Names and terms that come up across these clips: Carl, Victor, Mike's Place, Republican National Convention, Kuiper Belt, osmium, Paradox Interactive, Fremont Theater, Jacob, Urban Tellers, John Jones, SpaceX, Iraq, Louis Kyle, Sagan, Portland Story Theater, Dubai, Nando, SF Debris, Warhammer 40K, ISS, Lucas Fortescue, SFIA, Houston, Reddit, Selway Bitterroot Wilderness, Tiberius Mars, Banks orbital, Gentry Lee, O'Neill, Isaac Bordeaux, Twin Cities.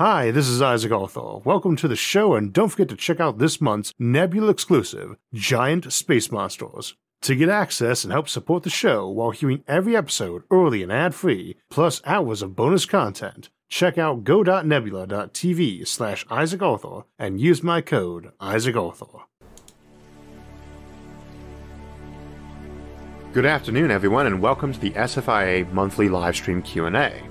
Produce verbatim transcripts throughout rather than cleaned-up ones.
Hi, this is Isaac Arthur. Welcome to the show, and don't forget to check out this month's Nebula exclusive, Giant Space Monsters. To get access and help support the show while hearing every episode early and ad-free, plus hours of bonus content, check out go.nebula.tv slash Isaac Arthur and use my code Isaac Arthur. Good afternoon, everyone, and welcome to the S F I A Monthly Livestream Q and A.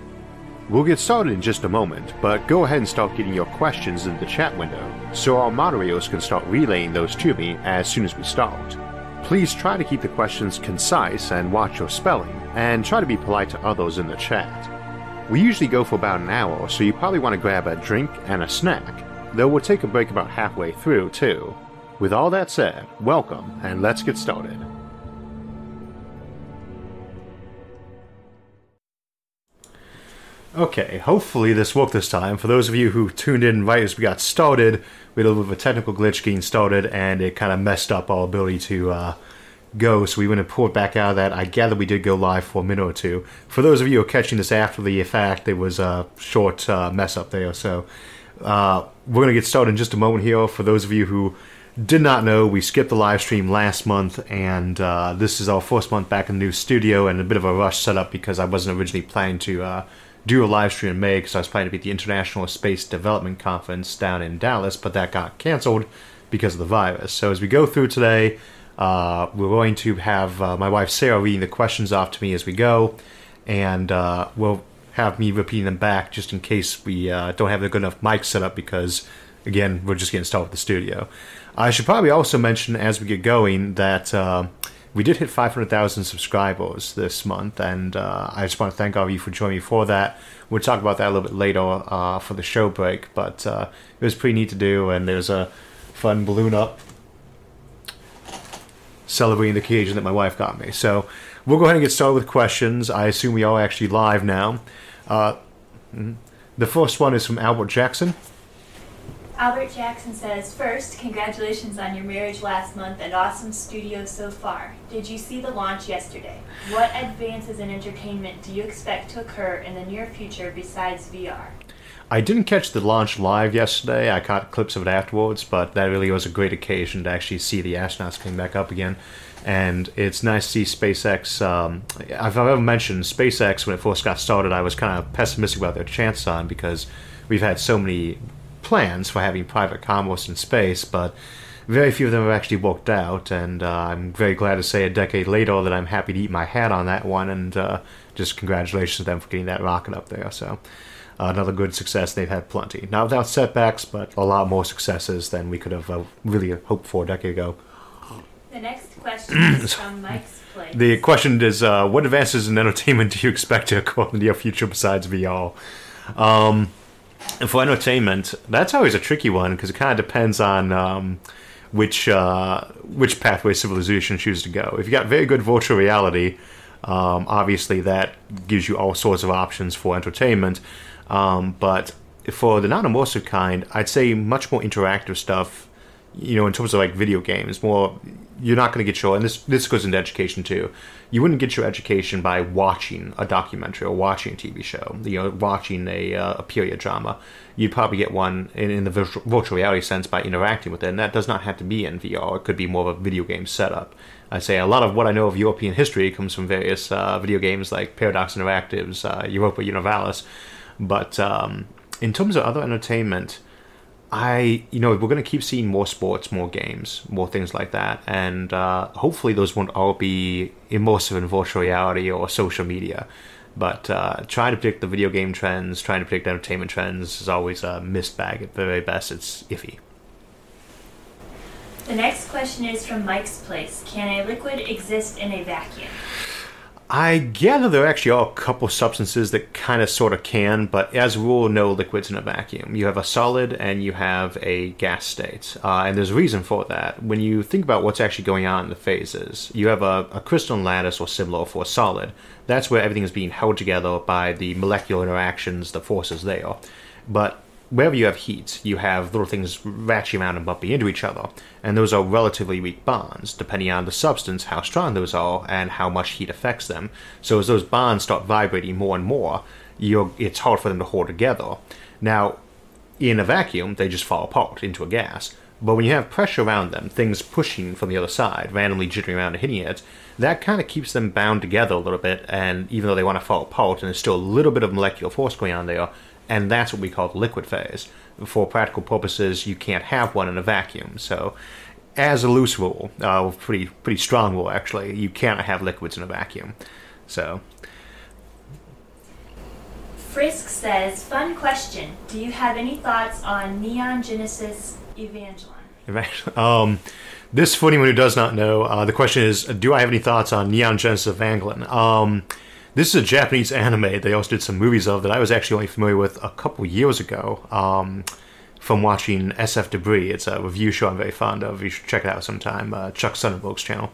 We'll get started in just a moment, but go ahead and start getting your questions in the chat window so our moderators can start relaying those to me as soon as we start. Please try to keep the questions concise and watch your spelling, and try to be polite to others in the chat. We usually go for about an hour, so you probably want to grab a drink and a snack, though we'll take a break about halfway through, too. With all that said, welcome, and let's get started. Okay, hopefully this worked this time. For those of you who tuned in right as we got started, we had a little bit of a technical glitch getting started, and it kind of messed up our ability to uh, go, so we went and pulled back out of that. I gather we did go live for a minute or two. For those of you who are catching this after the fact, there was a short uh, mess up there, so uh, we're going to get started in just a moment here. For those of you who did not know, we skipped the live stream last month, and uh, this is our first month back in the new studio, and a bit of a rush setup because I wasn't originally planning to... Uh, do a live stream in May because I was planning to be at the International Space Development Conference down in Dallas, but that got canceled because of the virus. So as we go through today, uh, we're going to have uh, my wife Sarah reading the questions off to me as we go, and uh, we'll have me repeating them back just in case we uh, don't have a good enough mic set up because, again, we're just getting started with the studio. I should probably also mention as we get going that... Uh, We did hit five hundred thousand subscribers this month, and uh, I just want to thank all of you for joining me for that. We'll talk about that a little bit later uh, for the show break, but uh, it was pretty neat to do, and there's a fun balloon up celebrating the occasion that my wife got me. So we'll go ahead and get started with questions. I assume we are actually live now. Uh, the first one is from Albert Jackson. Albert Jackson says, first, congratulations on your marriage last month and awesome studio so far. Did you see the launch yesterday? What advances in entertainment do you expect to occur in the near future besides V R? I didn't catch the launch live yesterday. I caught clips of it afterwards, but that really was a great occasion to actually see the astronauts coming back up again. And it's nice to see SpaceX. Um, I've ever mentioned SpaceX, when it first got started, I was kind of pessimistic about their chance on because we've had so many... plans for having private commerce in space, but very few of them have actually worked out, and uh, I'm very glad to say a decade later that I'm happy to eat my hat on that one, and uh, just congratulations to them for getting that rocket up there. So uh, another good success. They've had plenty, not without setbacks, but a lot more successes than we could have uh, really hoped for a decade ago. The next question is from Mike's Place. The question is, uh, what advances in entertainment do you expect to occur in the near future besides V R? Um... And for entertainment, that's always a tricky one because it kind of depends on um, which uh, which pathway civilization chooses to go. If you got very good virtual reality, um, obviously that gives you all sorts of options for entertainment. Um, but for the non-immersive kind, I'd say much more interactive stuff. You know, in terms of like video games, more you're not going to get your, and this this goes into education too. You wouldn't get your education by watching a documentary or watching a T V show, you know, watching a, uh, a period drama. You'd probably get one in, in the virtual, virtual reality sense by interacting with it, and that does not have to be in V R. It could be more of a video game setup. I'd say a lot of what I know of European history comes from various uh, video games like Paradox Interactive's uh, Europa Universalis. But um, in terms of other entertainment, I, you know, we're going to keep seeing more sports, more games, more things like that, and uh, hopefully those won't all be immersive in virtual reality or social media, but uh, trying to predict the video game trends, trying to predict entertainment trends is always a missed bag. At the very best, it's iffy. The next question is from Mike's Place. Can a liquid exist in a vacuum? I gather there actually are a couple substances that kind of sort of can, but as a rule, no liquids in a vacuum. You have a solid and you have a gas state, uh, and there's a reason for that. When you think about what's actually going on in the phases, you have a, a crystalline lattice or similar for a solid. That's where everything is being held together by the molecular interactions, the forces there. But wherever you have heat, you have little things ratcheting around and bumping into each other, and those are relatively weak bonds, depending on the substance, how strong those are, and how much heat affects them. So as those bonds start vibrating more and more, you're, it's hard for them to hold together. Now, in a vacuum, they just fall apart into a gas. But when you have pressure around them, things pushing from the other side, randomly jittering around and hitting it, that kind of keeps them bound together a little bit, and even though they want to fall apart, and there's still a little bit of molecular force going on there, and that's what we call the liquid phase. For practical purposes, you can't have one in a vacuum, so as a loose rule, uh, pretty, pretty strong rule actually, you cannot have liquids in a vacuum. So. Frisk says, fun question, do you have any thoughts on Neon Genesis Evangelion? Um, this, for anyone who does not know, uh, the question is, do I have any thoughts on Neon Genesis Evangelion? Um, this is a Japanese anime they also did some movies of that I was actually only familiar with a couple years ago um, from watching S F Debris. It's a review show I'm very fond of. You should check it out sometime. Uh, Chuck Sonnenberg's channel.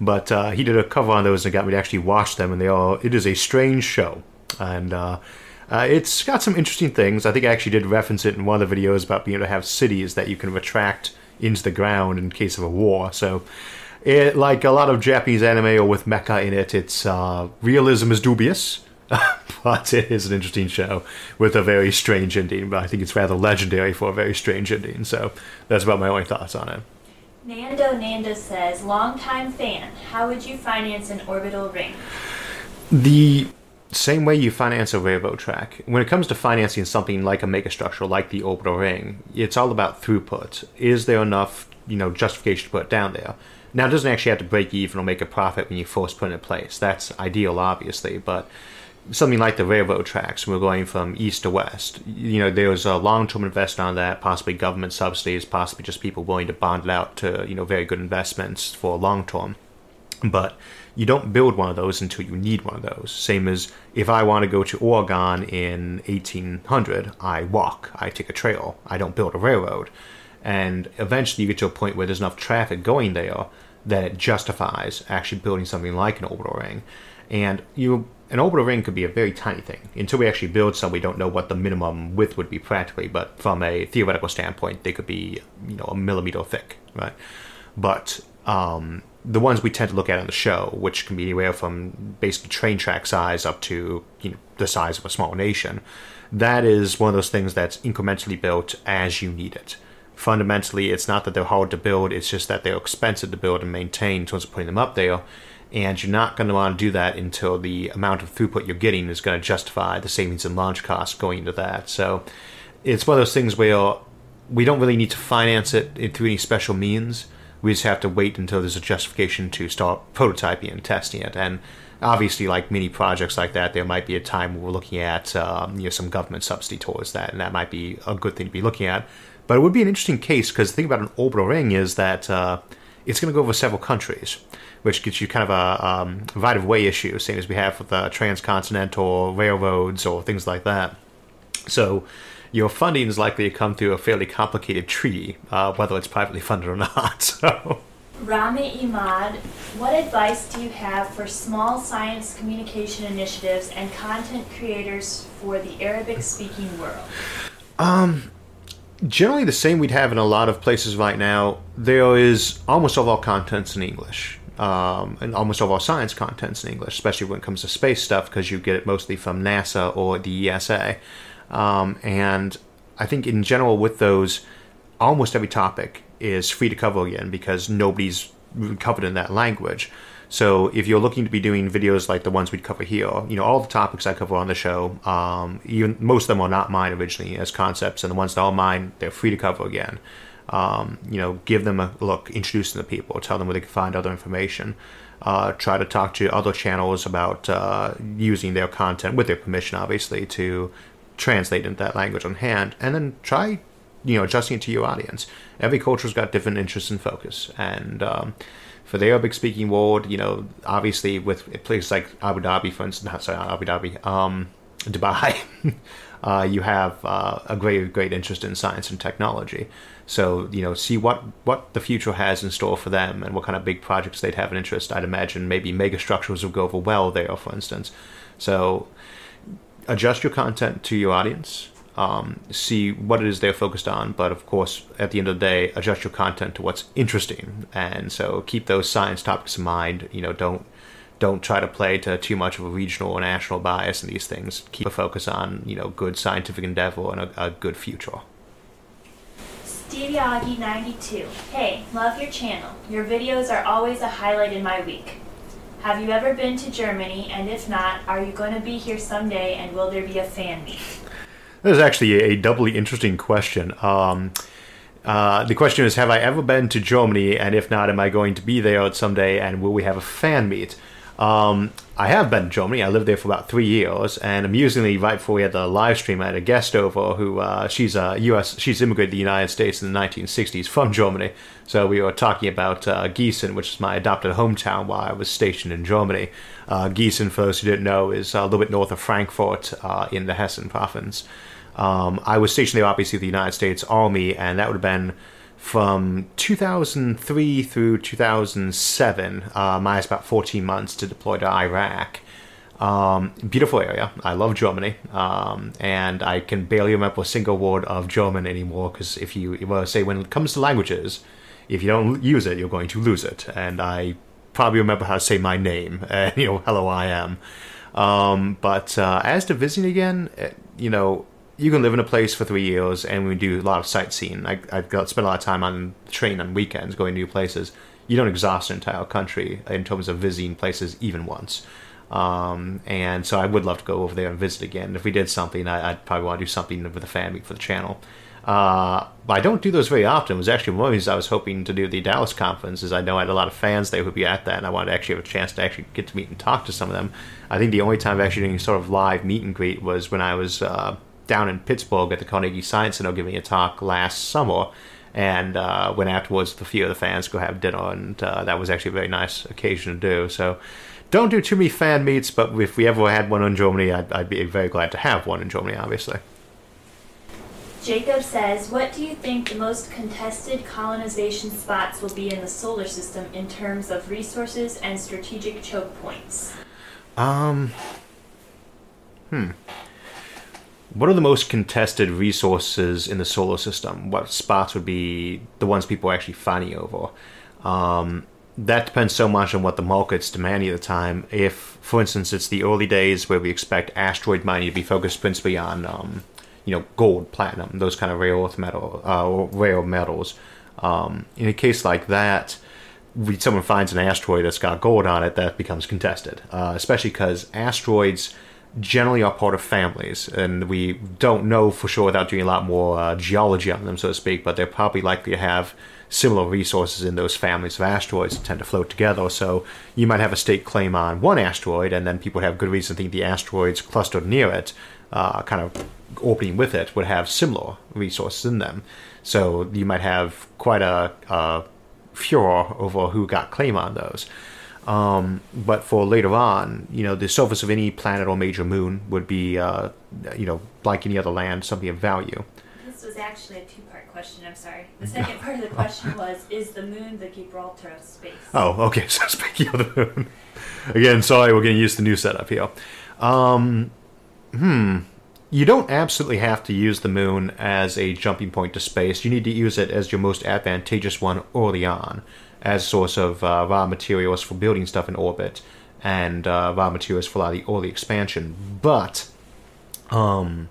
But uh, he did a cover on those and got me to actually watch them, and they are, it is a strange show. And uh, uh, it's got some interesting things. I think I actually did reference it in one of the videos about being able to have cities that you can retract into the ground in case of a war. So, it, like a lot of Japanese anime or with mecha in it, its uh, realism is dubious, but it is an interesting show with a very strange ending. But I think it's rather legendary for a very strange ending. So that's about my only thoughts on it. Nando Nando says, longtime fan, how would you finance an orbital ring? The same way you finance a railroad track. When it comes to financing something like a megastructure, like the orbital ring, it's all about throughput. Is there enough, you know, justification to put it down there? Now, it doesn't actually have to break even or make a profit when you first put it in place. That's ideal, obviously, but something like the railroad tracks, we're going from east to west, you know, there's a long-term investment on that, possibly government subsidies, possibly just people willing to bond it out to, you know, very good investments for long-term. But you don't build one of those until you need one of those. Same as if I want to go to Oregon in eighteen hundred, I walk, I take a trail, I don't build a railroad. And eventually you get to a point where there's enough traffic going there that it justifies actually building something like an orbital ring. And you, an orbital ring could be a very tiny thing. Until we actually build some, we don't know what the minimum width would be practically, but from a theoretical standpoint, they could be, you know, a millimeter thick, right? But um, the ones we tend to look at on the show, which can be anywhere from basically train track size up to, you know, the size of a small nation, that is one of those things that's incrementally built as you need it. Fundamentally, it's not that they're hard to build, it's just that they're expensive to build and maintain in terms of putting them up there, and you're not going to want to do that until the amount of throughput you're getting is going to justify the savings and launch costs going into that. So it's one of those things where we don't really need to finance it through any special means, we just have to wait until there's a justification to start prototyping and testing it. And obviously, like many projects like that, there might be a time where we're looking at um, you know, some government subsidy towards that, and that might be a good thing to be looking at. But it would be an interesting case, because the thing about an orbital ring is that uh, it's going to go over several countries, which gets you kind of a um, right-of-way issue, same as we have with the transcontinental railroads or things like that. So your funding is likely to come through a fairly complicated treaty, uh, whether it's privately funded or not. So. Rami Imad, what advice do you have for small science communication initiatives and content creators for the Arabic-speaking world? Um... Generally the same we'd have in a lot of places right now. There is almost all of our contents in English, um, and almost all of our science contents in English, especially when it comes to space stuff, because you get it mostly from NASA or the E S A. Um, and I think in general with those, almost every topic is free to cover again, because nobody's covered in that language. So if you're looking to be doing videos like the ones we'd cover here, you know, all the topics I cover on the show, um, even most of them are not mine originally as concepts, and the ones that are mine, they're free to cover again. Um, you know, give them a look, introduce them to people, tell them where they can find other information. Uh, try to talk to other channels about uh, using their content, with their permission, obviously, to translate into that language on hand, and then try, you know, adjusting it to your audience. Every culture's got different interests and focus, and um, for the Arabic-speaking world, you know, obviously with places like Abu Dhabi, for instance, not sorry, Abu Dhabi, um, Dubai, uh, you have uh, a great, great interest in science and technology. So, you know, see what, what the future has in store for them and what kind of big projects they'd have an interest. I'd imagine maybe megastructures would go over well there, for instance. So adjust your content to your audience. Um, see what it is they're focused on, but of course, at the end of the day, adjust your content to what's interesting, and so keep those science topics in mind. You know, don't don't try to play to too much of a regional or national bias in these things. Keep a focus on, you know, good scientific endeavor and a, a good future. Stevie Auggie ninety-two. Hey, love your channel. Your videos are always a highlight in my week. Have you ever been to Germany? And if not, are you going to be here someday? And will there be a fan meet? That is actually a doubly interesting question. Um, uh, the question is, have I ever been to Germany? And if not, am I going to be there someday? And will we have a fan meet? Um, I have been to Germany. I lived there for about three years, and amusingly, right before we had the live stream, I had a guest over who uh, she's a U S she's immigrated to the United States in the nineteen sixties from Germany. So we were talking about uh, Gießen, which is my adopted hometown while I was stationed in Germany. Uh, Gießen, for those who didn't know, is a little bit north of Frankfurt uh, in the Hessen province. Um, I was stationed there, obviously, with the United States Army, and that would have been from two thousand three through two thousand seven, uh, minus about fourteen months to deploy to Iraq. Um, beautiful area. I love Germany. Um, and I can barely remember a single word of German anymore, because if you well, say when it comes to languages, if you don't use it, you're going to lose it. And I probably remember how to say my name, and, you know, hello, I am. Um, but uh, as to visiting again, you know, you can live in a place for three years, and we do a lot of sightseeing. I, I've got spent a lot of time on the train on weekends going to new places. You don't exhaust an entire country in terms of visiting places even once. Um, and so I would love to go over there and visit again. If we did something, I, I'd probably want to do something with the fan week for the channel. Uh, but I don't do those very often. It was actually one of the reasons I was hoping to do the Dallas conference, is I know I had a lot of fans there who would be at that, and I wanted to actually have a chance to actually get to meet and talk to some of them. I think the only time I've actually doing sort of live meet and greet was when I was... Uh, down in Pittsburgh at the Carnegie Science Center giving a talk last summer, and uh, went afterwards with a few of the fans go have dinner, and uh, that was actually a very nice occasion to do. So don't do too many fan meets, but if we ever had one in Germany, I'd, I'd be very glad to have one in Germany, obviously. Jacob says, what do you think the most contested colonization spots will be in the solar system in terms of resources and strategic choke points? Um, hmm. What are the most contested resources in the solar system? What spots would be the ones people are actually fighting over? Um, that depends so much on what the market's demanding at the time. If, for instance, it's the early days where we expect asteroid mining to be focused principally on, um, you know, gold, platinum, those kind of rare earth metal, uh, rare metals. Um, in a case like that, when someone finds an asteroid that's got gold on it, that becomes contested, uh, especially because asteroids generally are part of families, and we don't know for sure without doing a lot more uh, geology on them, so to speak, but they're probably likely to have similar resources in those families of asteroids that tend to float together. So you might have a state claim on one asteroid, and then people have good reason to think the asteroids clustered near it, uh, kind of orbiting with it, would have similar resources in them. So you might have quite a, a furor over who got claim on those. Um, but for later on, you know, the surface of any planet or major moon would be, uh, you know, like any other land, something of value. This was actually a two-part question, I'm sorry. The second part of the question was, is the moon the Gibraltar of space? Oh, okay, so speaking of the moon. Again, sorry, we're getting used to the new setup here. Um, hmm. You don't absolutely have to use the moon as a jumping point to space. You need to use it as your most advantageous one early on, as a source of uh, raw materials for building stuff in orbit, and uh, raw materials for a lot of the early expansion. But um,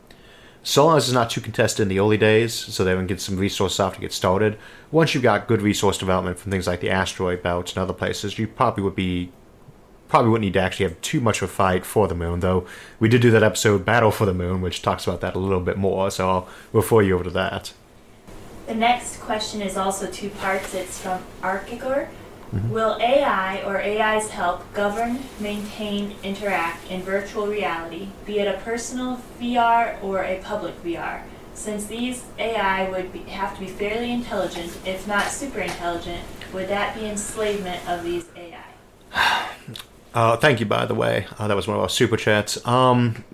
Solaris is not too contested in the early days, so they can get some resources off to get started. Once you've got good resource development from things like the asteroid belts and other places, you probably would be probably wouldn't need to actually have too much of a fight for the moon, though we did do that episode, Battle for the Moon, which talks about that a little bit more, so I'll refer you over to that. The next question is also two parts. It's from Archegor. Mm-hmm. Will A I or A I's help govern, maintain, interact in virtual reality, be it a personal V R or a public V R, since these A I would be, have to be fairly intelligent, if not super intelligent? Would that be enslavement of these A I? Uh, thank you, by the way. Uh, that was one of our super chats. Um,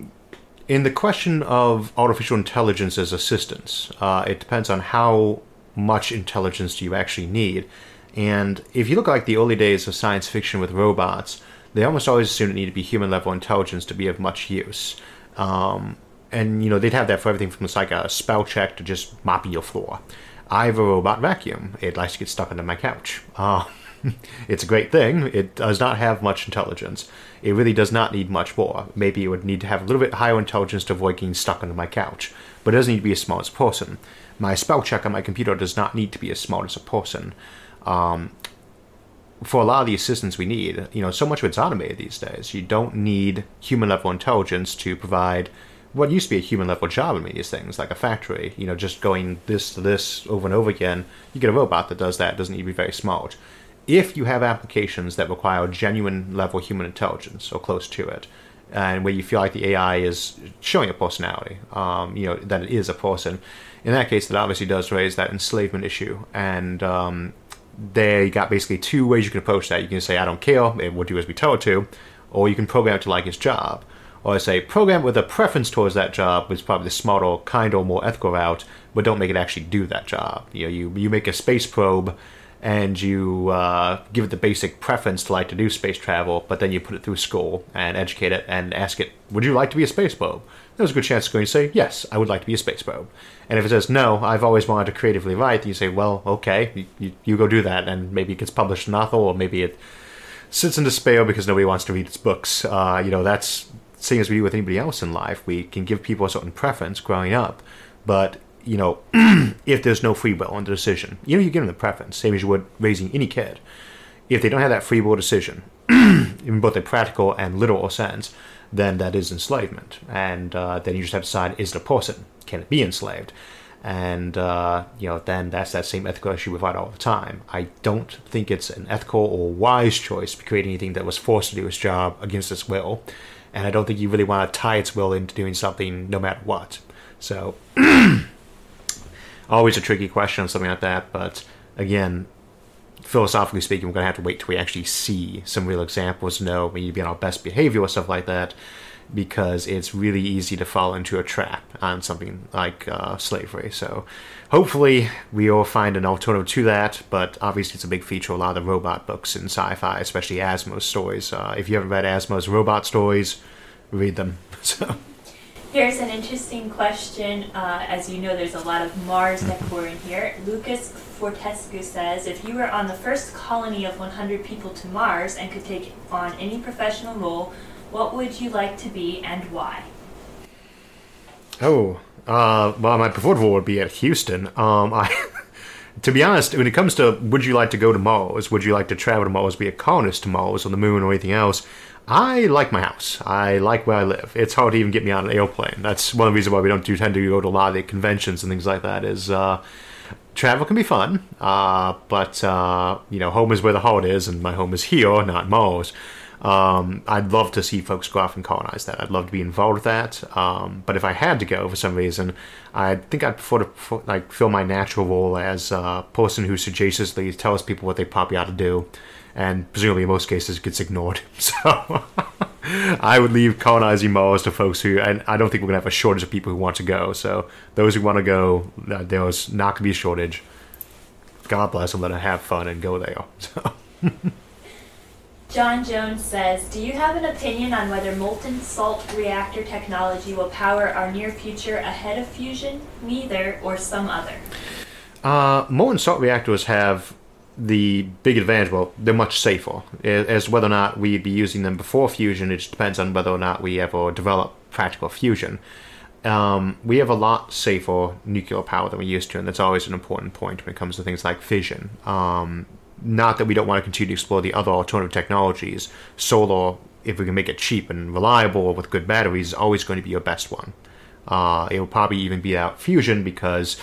In the question of artificial intelligence as assistance, uh, it depends on how much intelligence do you actually need. And if you look at like the early days of science fiction with robots, they almost always assumed it needed to be human-level intelligence to be of much use. Um, and, you know, they'd have that for everything from like a spell check to just mopping your floor. I have a robot vacuum. It likes to get stuck under my couch. Uh, it's a great thing. It does not have much intelligence. It really does not need much more. Maybe it would need to have a little bit higher intelligence to avoid getting stuck under my couch. but it doesn't need to be as small as a person. My spell check on my computer does not need to be as small as a person. Um, for a lot of the assistance we need, you know, so much of it's automated these days. You don't need human-level intelligence to provide what used to be a human-level job in many of these things, like a factory. You know, just going this to this over and over again, you get a robot that does that. It doesn't need to be very small. If you have applications that require genuine level human intelligence, or close to it, and where you feel like the A I is showing a personality, um, you know, that it is a person, in that case, that obviously does raise that enslavement issue. And um, they got basically two ways you can approach that. You can say, I don't care, it will do as we tell it to, or you can program it to like its job. Or say, program with a preference towards that job is probably the smarter, kinder, more ethical route, but don't make it actually do that job. You know, you, you make a space probe, and you uh, give it the basic preference to like to do space travel, but then you put it through school and educate it and ask it, would you like to be a space probe? There's a good chance it's going to say, yes, I would like to be a space probe. And if it says, no, I've always wanted to creatively write, you say, well, okay, you, you, you go do that, and maybe it gets published in an author, or maybe it sits in despair because nobody wants to read its books. Uh, you know, that's the same as we do with anybody else in life. We can give people a certain preference growing up, but you know, if there's no free will in the decision, you know, you give them the preference, same as you would raising any kid. If they don't have that free will decision, in both a practical and literal sense, then that is enslavement. And uh, then you just have to decide, is it a person? Can it be enslaved? And, uh, you know, then that's that same ethical issue we fight all the time. I don't think it's an ethical or wise choice to create anything that was forced to do its job against its will. And I don't think you really want to tie its will into doing something no matter what. So... always a tricky question on something like that, but again, philosophically speaking, we're going to have to wait till we actually see some real examples, know we need to be on our best behavior or stuff like that, because it's really easy to fall into a trap on something like uh, slavery. So hopefully we'll find an alternative to that, but obviously it's a big feature of a lot of the robot books in sci-fi, especially Asimov's stories. Uh, if you haven't read Asimov's robot stories, read them. So... here's an interesting question. Uh, as you know, there's a lot of Mars decor in here. Lucas Fortescue says, if you were on the first colony of one hundred people to Mars and could take on any professional role, what would you like to be and why? Oh, uh, well, my preferred role would be at Houston. Um, I, to be honest, when it comes to would you like to go to Mars, would you like to travel to Mars, be a colonist to Mars, on the moon, or anything else, I like my house. I like where I live. It's hard to even get me on an airplane. That's one of the reasons why we don't do tend to go to a lot of the conventions and things like that, is uh, travel can be fun, uh, but uh, you know, home is where the heart is, and my home is here, not Mars. Um, I'd love to see folks go off and colonize that. I'd love to be involved with that. Um, but if I had to go for some reason, I think I'd prefer to like fill my natural role as a person who sagaciously tells people what they probably ought to do. And presumably in most cases gets ignored. So I would leave colonizing Mars to folks who, and I don't think we're going to have a shortage of people who want to go. So those who want to go, there's not going to be a shortage. God bless them, let them have fun and go there. So. John Jones says, do you have an opinion on whether molten salt reactor technology will power our near future ahead of fusion, neither, or some other? Uh, molten salt reactors have the big advantage, well, they're much safer. As whether or not we'd be using them before fusion, it just depends on whether or not we ever develop practical fusion. Um, we have a lot safer nuclear power than we used to, and that's always an important point when it comes to things like fission. Um, not that we don't want to continue to explore the other alternative technologies. Solar, if we can make it cheap and reliable with good batteries, is always going to be your best one. Uh, it will probably even beat out fusion, because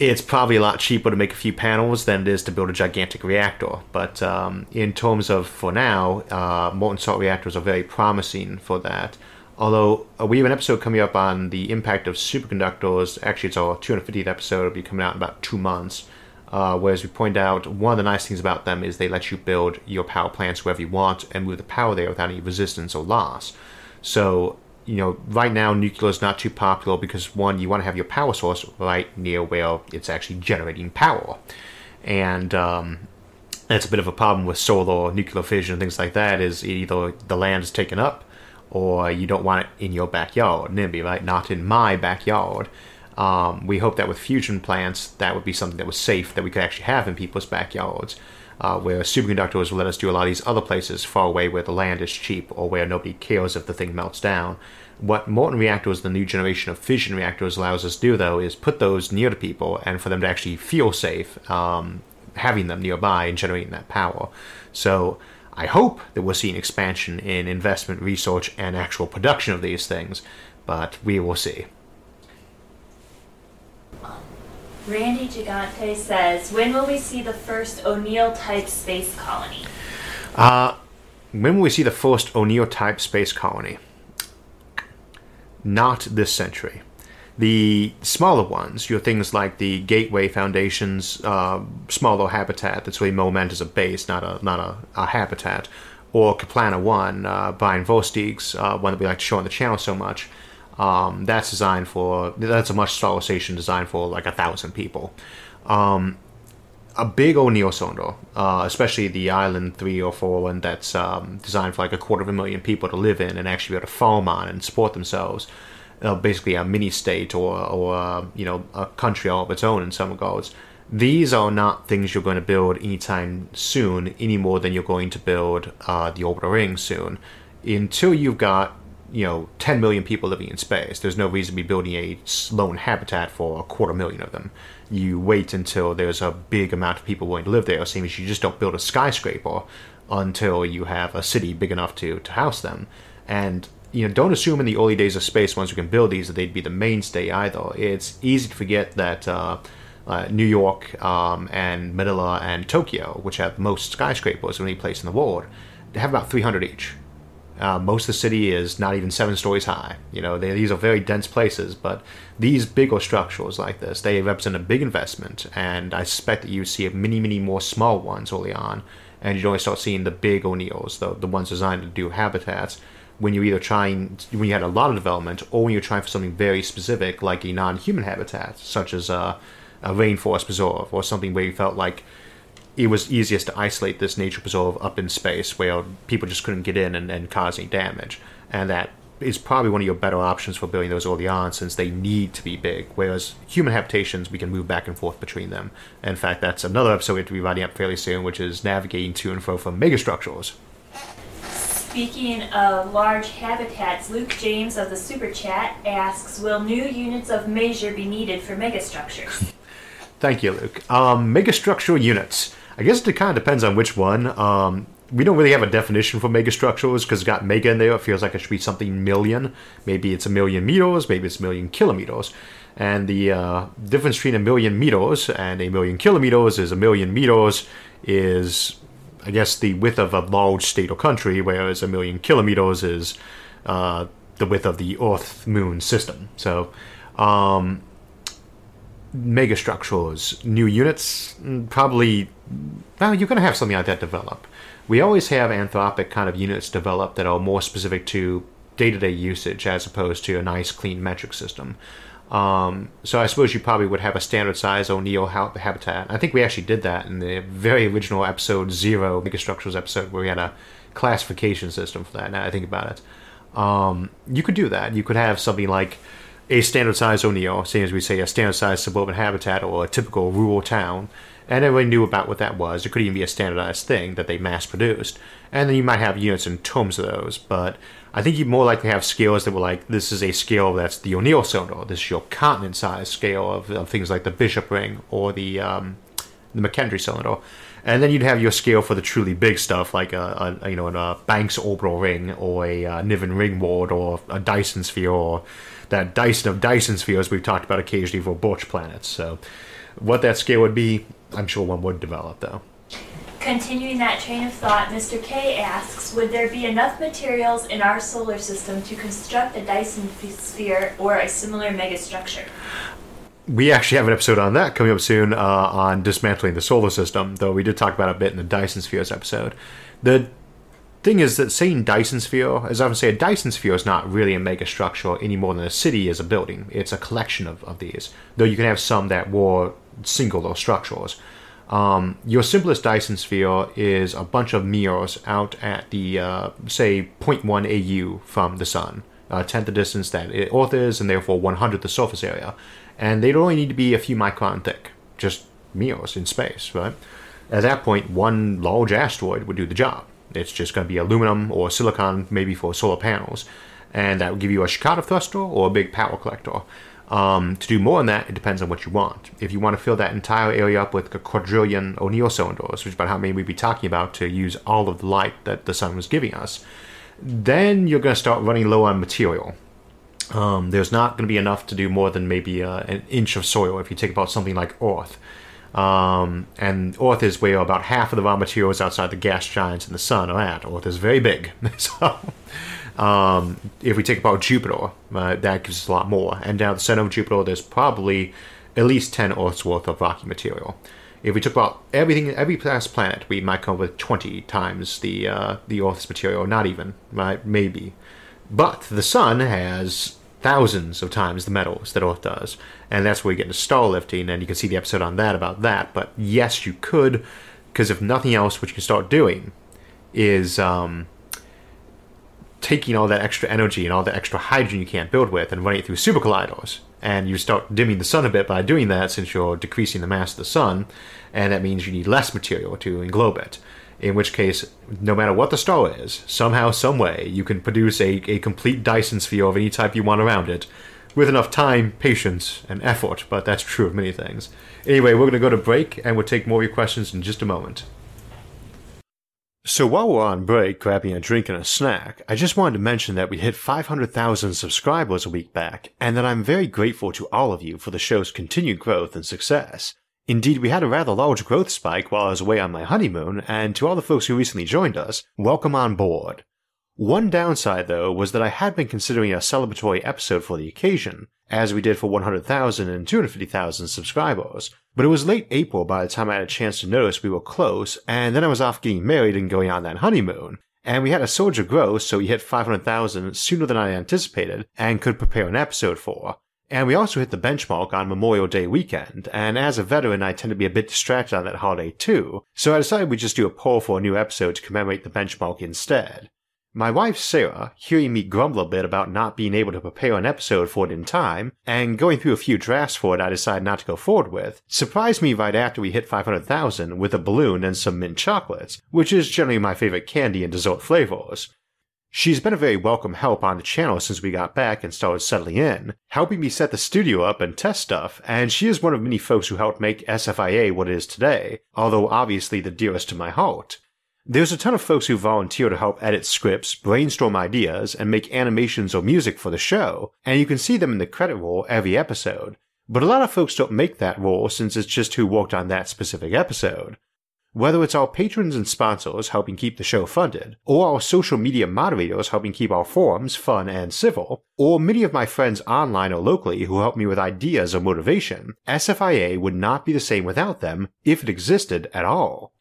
it's probably a lot cheaper to make a few panels than it is to build a gigantic reactor. But um, in terms of, for now, uh, molten salt reactors are very promising for that. Although uh, we have an episode coming up on the impact of superconductors. Actually, it's our two hundred fiftieth episode. It'll be coming out in about two months. Uh, whereas we point out, one of the nice things about them is they let you build your power plants wherever you want and move the power there without any resistance or loss. So... you know, right now, nuclear is not too popular because, one, you want to have your power source right near where it's actually generating power. And um, that's a bit of a problem with solar, nuclear fission, and things like that, is either the land is taken up or you don't want it in your backyard. NIMBY, right? Not in my backyard. Um, we hope that with fusion plants, that would be something that was safe, that we could actually have in people's backyards. uh, where superconductors will let us do a lot of these other places far away where the land is cheap or where nobody cares if the thing melts down. What Molten Reactors, the new generation of fission reactors, allows us to do, though, is put those near to people and for them to actually feel safe um, having them nearby and generating that power. So I hope that we'll see an expansion in investment, research, and actual production of these things, but we will see. Randy Gigante says, when will we see the first O'Neill-type space colony? Uh, when will we see the first O'Neill-type space colony? Not this century. The smaller ones, your things like the Gateway Foundation's uh, smaller habitat that's really moment as a base, not a not a, a habitat, or Kaplana one, uh, Brian Versteeg's, uh, one that we like to show on the channel so much. Um, that's designed for that's a much smaller station designed for like a thousand people. Um, a big O'Neill cylinder, uh, especially the Island three or four one that's um, designed for like a quarter of a million people to live in and actually be able to farm on and support themselves. Uh, basically a mini-state or, or uh, you know, a country all of its own in some regards. These are not things you're going to build anytime soon, any more than you're going to build uh, the orbital ring soon. Until you've got, you know, ten million people living in space, there's no reason to be building a lone habitat for a quarter million of them. You wait until there's a big amount of people willing to live there, same as you just don't build a skyscraper until you have a city big enough to, to house them. And you know, don't assume in the early days of space, once we can build these, that they'd be the mainstay either. It's easy to forget that uh, uh, New York um, and Manila and Tokyo, which have most skyscrapers of any place in the world, they have about three hundred each. Uh, most of the city is not even seven stories high. You know, they, these are very dense places, but these bigger structures like this, they represent a big investment, and I suspect that you see many, many more small ones early on, and you'd only start seeing the big O'Neills, the, the ones designed to do habitats, when you're either trying, when you had a lot of development, or when you're trying for something very specific, like a non-human habitat, such as a, a rainforest preserve, or something where you felt like it was easiest to isolate this nature preserve up in space, where people just couldn't get in and, and cause any damage. And that is probably one of your better options for building those early on, since they need to be big, whereas human habitations, we can move back and forth between them. In fact, that's another episode we have to be writing up fairly soon, which is navigating to and fro from megastructures. Speaking of large habitats, Luke James of the Super Chat asks, will new units of measure be needed for megastructures? Thank you, Luke. Um, megastructural units. I guess it kind of depends on which one. Um, we don't really have a definition for megastructures because it's got mega in there. It feels like it should be something million. Maybe it's a million meters. Maybe it's a million kilometers. And the uh, difference between a million meters and a million kilometers is a million meters is... I guess the width of a large state or country, whereas a million kilometers is uh, the width of the Earth-Moon system. So, um, megastructures, new units, probably, well, you're going to have something like that develop. We always have anthropic kind of units developed that are more specific to day-to-day usage as opposed to a nice, clean metric system. Um, so I suppose you probably would have a standard size O'Neill ha habitat. I think we actually did that in the very original episode zero, megastructures episode, where we had a classification system for that. Now I think about it. Um, you could do that. You could have something like a standard size O'Neill, same as we say a standard size suburban habitat or a typical rural town. And everyone knew about what that was. It could even be a standardized thing that they mass produced. And then you might have units in terms of those, but I think you'd more likely have scales that were like, this is a scale that's the O'Neill cylinder, this is your continent size scale of, of things like the Bishop Ring or the um, the McKendree cylinder. And then you'd have your scale for the truly big stuff, like a, a you know a Banks orbital ring or a uh, Niven ringward or a Dyson sphere or that Dyson of Dyson spheres we've talked about occasionally for Birch planets. So what that scale would be, I'm sure one would develop though. Continuing that train of thought, Mister K asks, would there be enough materials in our solar system to construct a Dyson sphere or a similar megastructure? We actually have an episode on that coming up soon, uh, on dismantling the solar system, though we did talk about it a bit in the Dyson spheres episode. The thing is that saying Dyson sphere, as I often say, a Dyson sphere is not really a megastructure any more than a city is a building. It's a collection of, of these, though you can have some that were singular structures. Um, your simplest Dyson sphere is a bunch of mirrors out at the, uh, say, zero point one A U from the sun, a tenth the distance that Earth is, and therefore one hundredth the surface area. And they don't only need to be a few micron thick, just mirrors in space, right? at that point, one large asteroid would do the job. It's just going to be aluminum or silicon, maybe for solar panels. And that would give you a Shikata thruster or a big power collector. Um, to do more than that, it depends on what you want. If you want to fill that entire area up with a quadrillion O'Neill cylinders, which is about how many we'd be talking about to use all of the light that the sun was giving us, then you're going to start running low on material. Um, there's not going to be enough to do more than maybe uh, an inch of soil if you take about something like Earth. Um, and Earth is where about half of the raw materials outside the gas giants and the sun are at. Earth is very big. So, um, if we take about Jupiter, uh, that gives us a lot more. And down the center of Jupiter, there's probably at least ten Earth's worth of rocky material. If we took about everything, every last planet, we might come up with twenty times the uh, the Earth's material. Not even, right? Maybe. But the sun has thousands of times the metals that Earth does, and that's where we get into starlifting, and you can see the episode on that about that. But yes, you could, because if nothing else, what you can start doing is um, taking all that extra energy and all that extra hydrogen you can't build with and running it through super colliders, and you start dimming the sun a bit by doing that, since you're decreasing the mass of the sun, and that means you need less material to englobe it. In which case, no matter what the star is, somehow, some way, you can produce a, a complete Dyson sphere of any type you want around it, with enough time, patience, and effort, but that's true of many things. Anyway, we're going to go to break, and we'll take more of your questions in just a moment. So while we're on break, grabbing a drink and a snack, I just wanted to mention that we hit five hundred thousand subscribers a week back, and that I'm very grateful to all of you for the show's continued growth and success. Indeed, we had a rather large growth spike while I was away on my honeymoon, and to all the folks who recently joined us, welcome on board. One downside, though, was that I had been considering a celebratory episode for the occasion, as we did for one hundred thousand and two hundred fifty thousand subscribers, but it was late April by the time I had a chance to notice we were close, and then I was off getting married and going on that honeymoon, and we had a surge of growth, so we hit five hundred thousand sooner than I anticipated and could prepare an episode for. And we also hit the benchmark on Memorial Day weekend, and as a veteran I tend to be a bit distracted on that holiday too, so I decided we'd just do a poll for a new episode to commemorate the benchmark instead. My wife Sarah, hearing me grumble a bit about not being able to prepare an episode for it in time, and going through a few drafts for it I decided not to go forward with, surprised me right after we hit five hundred thousand with a balloon and some mint chocolates, which is generally my favorite candy and dessert flavors. She's been a very welcome help on the channel since we got back and started settling in, helping me set the studio up and test stuff, and she is one of many folks who helped make S F I A what it is today, although obviously the dearest to my heart. There's a ton of folks who volunteer to help edit scripts, brainstorm ideas, and make animations or music for the show, and you can see them in the credit roll every episode, but a lot of folks don't make that roll since it's just who worked on that specific episode. Whether it's our patrons and sponsors helping keep the show funded, or our social media moderators helping keep our forums fun and civil, or many of my friends online or locally who help me with ideas or motivation, S F I A would not be the same without them if it existed at all.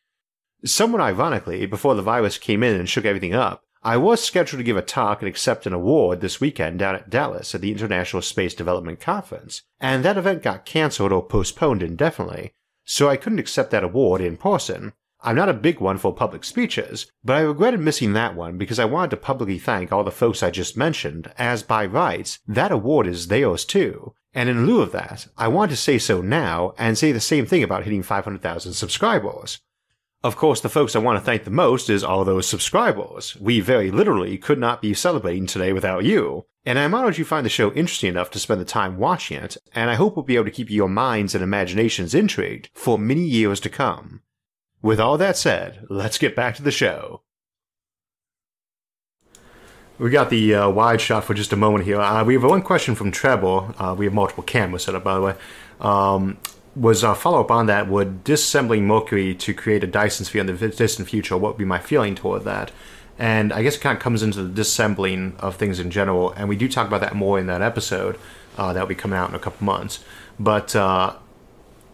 Somewhat ironically, before the virus came in and shook everything up, I was scheduled to give a talk and accept an award this weekend down at Dallas at the International Space Development Conference, and that event got cancelled or postponed indefinitely, so I couldn't accept that award in person. I'm not a big one for public speeches, but I regretted missing that one because I wanted to publicly thank all the folks I just mentioned, as by rights, that award is theirs too. And in lieu of that, I wanted to say so now and say the same thing about hitting five hundred thousand subscribers. Of course, the folks I want to thank the most is all those subscribers. We very literally could not be celebrating today without you. And I'm honored you find the show interesting enough to spend the time watching it, and I hope we'll be able to keep your minds and imaginations intrigued for many years to come. With all that said, let's get back to the show. We got the uh, wide shot for just a moment here. Uh, we have one question from Trevor. Uh, we have multiple cameras set up, by the way. Um, was a follow-up on that, would disassembling Mercury to create a Dyson sphere in the distant future, what would be my feeling toward that? And I guess it kind of comes into the disassembling of things in general, and we do talk about that more in that episode uh, that will be coming out in a couple months. But uh,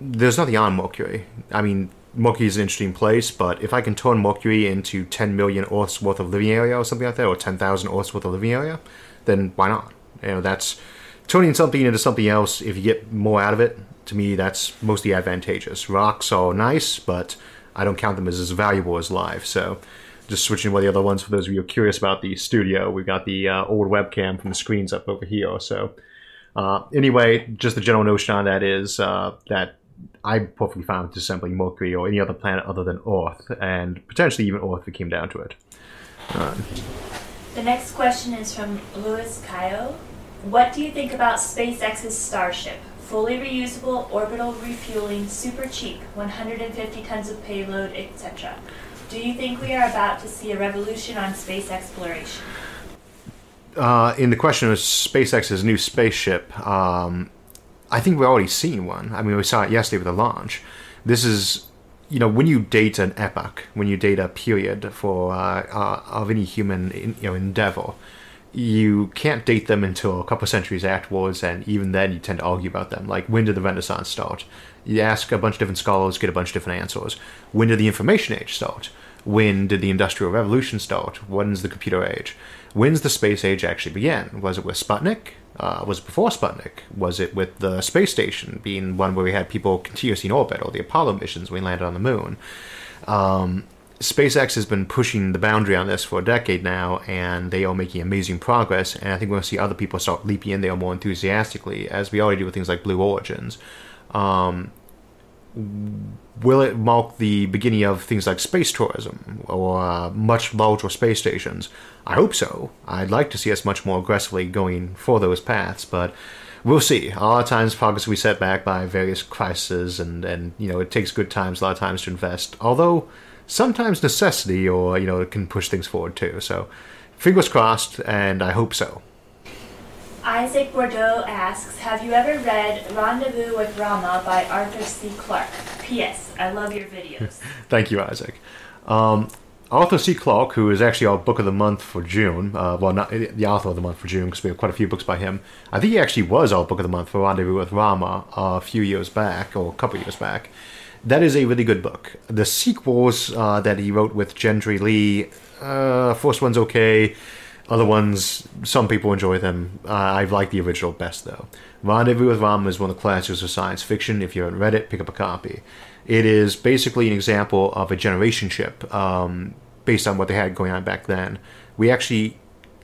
there's nothing on Mercury. I mean, Mercury is an interesting place, but if I can turn Mercury into ten million Earth's worth of living area or something like that, or ten thousand Earth's worth of living area, then why not? You know, that's turning something into something else. If you get more out of it, to me, that's mostly advantageous. Rocks are nice, but I don't count them as as valuable as live, so... Just switching to one of the other ones for those of you who are curious about the studio. We've got the uh, old webcam from the screens up over here. So uh, anyway, just the general notion on that is uh, that I'm perfectly fine with assembling Mercury or any other planet other than Earth, and potentially even Earth if it came down to it. Uh, the next question is from Louis Kyle. What do you think about SpaceX's Starship? Fully reusable, orbital refueling, super cheap, one hundred fifty tons of payload, et cetera. Do you think we are about to see a revolution on space exploration? Uh, in the question of SpaceX's new spaceship, um, I think we've already seen one. I mean, we saw it yesterday with the launch. This is, you know, when you date an epoch, when you date a period for uh, uh, of any human in, you know, endeavor, you can't date them until a couple centuries afterwards, and even then you tend to argue about them. Like, when did the Renaissance start? You ask a bunch of different scholars, get a bunch of different answers. When did the Information Age start? When did the Industrial Revolution start? When's the Computer Age? When's the Space Age actually began? Was it with Sputnik? Uh, was it before Sputnik? Was it with the space station being one where we had people continuously in orbit, or the Apollo missions when we landed on the moon? Um... SpaceX has been pushing the boundary on this for a decade now, and they are making amazing progress, and I think we're going to see other people start leaping in there more enthusiastically, as we already do with things like Blue Origins. Um, will it mark the beginning of things like space tourism, or uh, much larger space stations? I hope so. I'd like to see us much more aggressively going for those paths, but we'll see. A lot of times progress will be set back by various crises, and, and you know, it takes good times a lot of times to invest, although sometimes necessity, or, you know, it can push things forward too. So, fingers crossed, and I hope so. Isaac Bordeaux asks, have you ever read Rendezvous with Rama by Arthur C. Clarke? P S. I love your videos. Thank you, Isaac. Um, Arthur C. Clarke, who is actually our book of the month for June, uh, well, not the author of the month for June, because we have quite a few books by him. I think he actually was our book of the month for Rendezvous with Rama uh, a few years back, or a couple years back. That is a really good book. The sequels uh, that he wrote with Gentry Lee, uh, first one's okay. Other ones, some people enjoy them. Uh, I like the original best, though. Rendezvous with Rama is one of the classics of science fiction. If you haven't read it, pick up a copy. It is basically an example of a generation ship um, based on what they had going on back then. We actually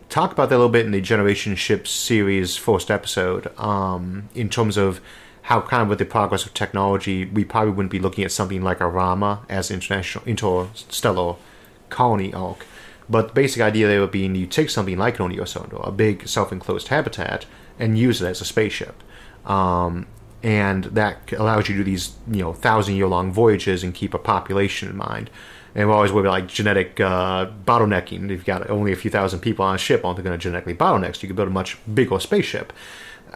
talk about that a little bit in the Generation Ship series first episode um, in terms of how kind of with the progress of technology, we probably wouldn't be looking at something like a Rama as an international, interstellar colony arc. But the basic idea there would be you take something like an O'Neill cylinder, a big self-enclosed habitat, and use it as a spaceship. Um, and that allows you to do these, you know, thousand-year-long voyages and keep a population in mind. And we're always worried about, like, genetic uh, bottlenecking. If you've got only a few thousand people on a ship, aren't they going to genetically bottleneck? So you can build a much bigger spaceship.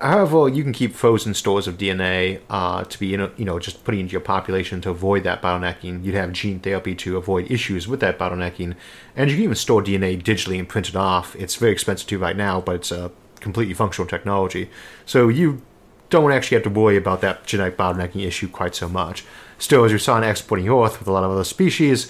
However, you can keep frozen stores of D N A uh, to be, in a, you know, just putting into your population to avoid that bottlenecking. You'd have gene therapy to avoid issues with that bottlenecking. And you can even store D N A digitally and print it off. It's very expensive to right now, but it's a completely functional technology. So you don't actually have to worry about that genetic bottlenecking issue quite so much. Still, as you saw in exporting Earth with a lot of other species,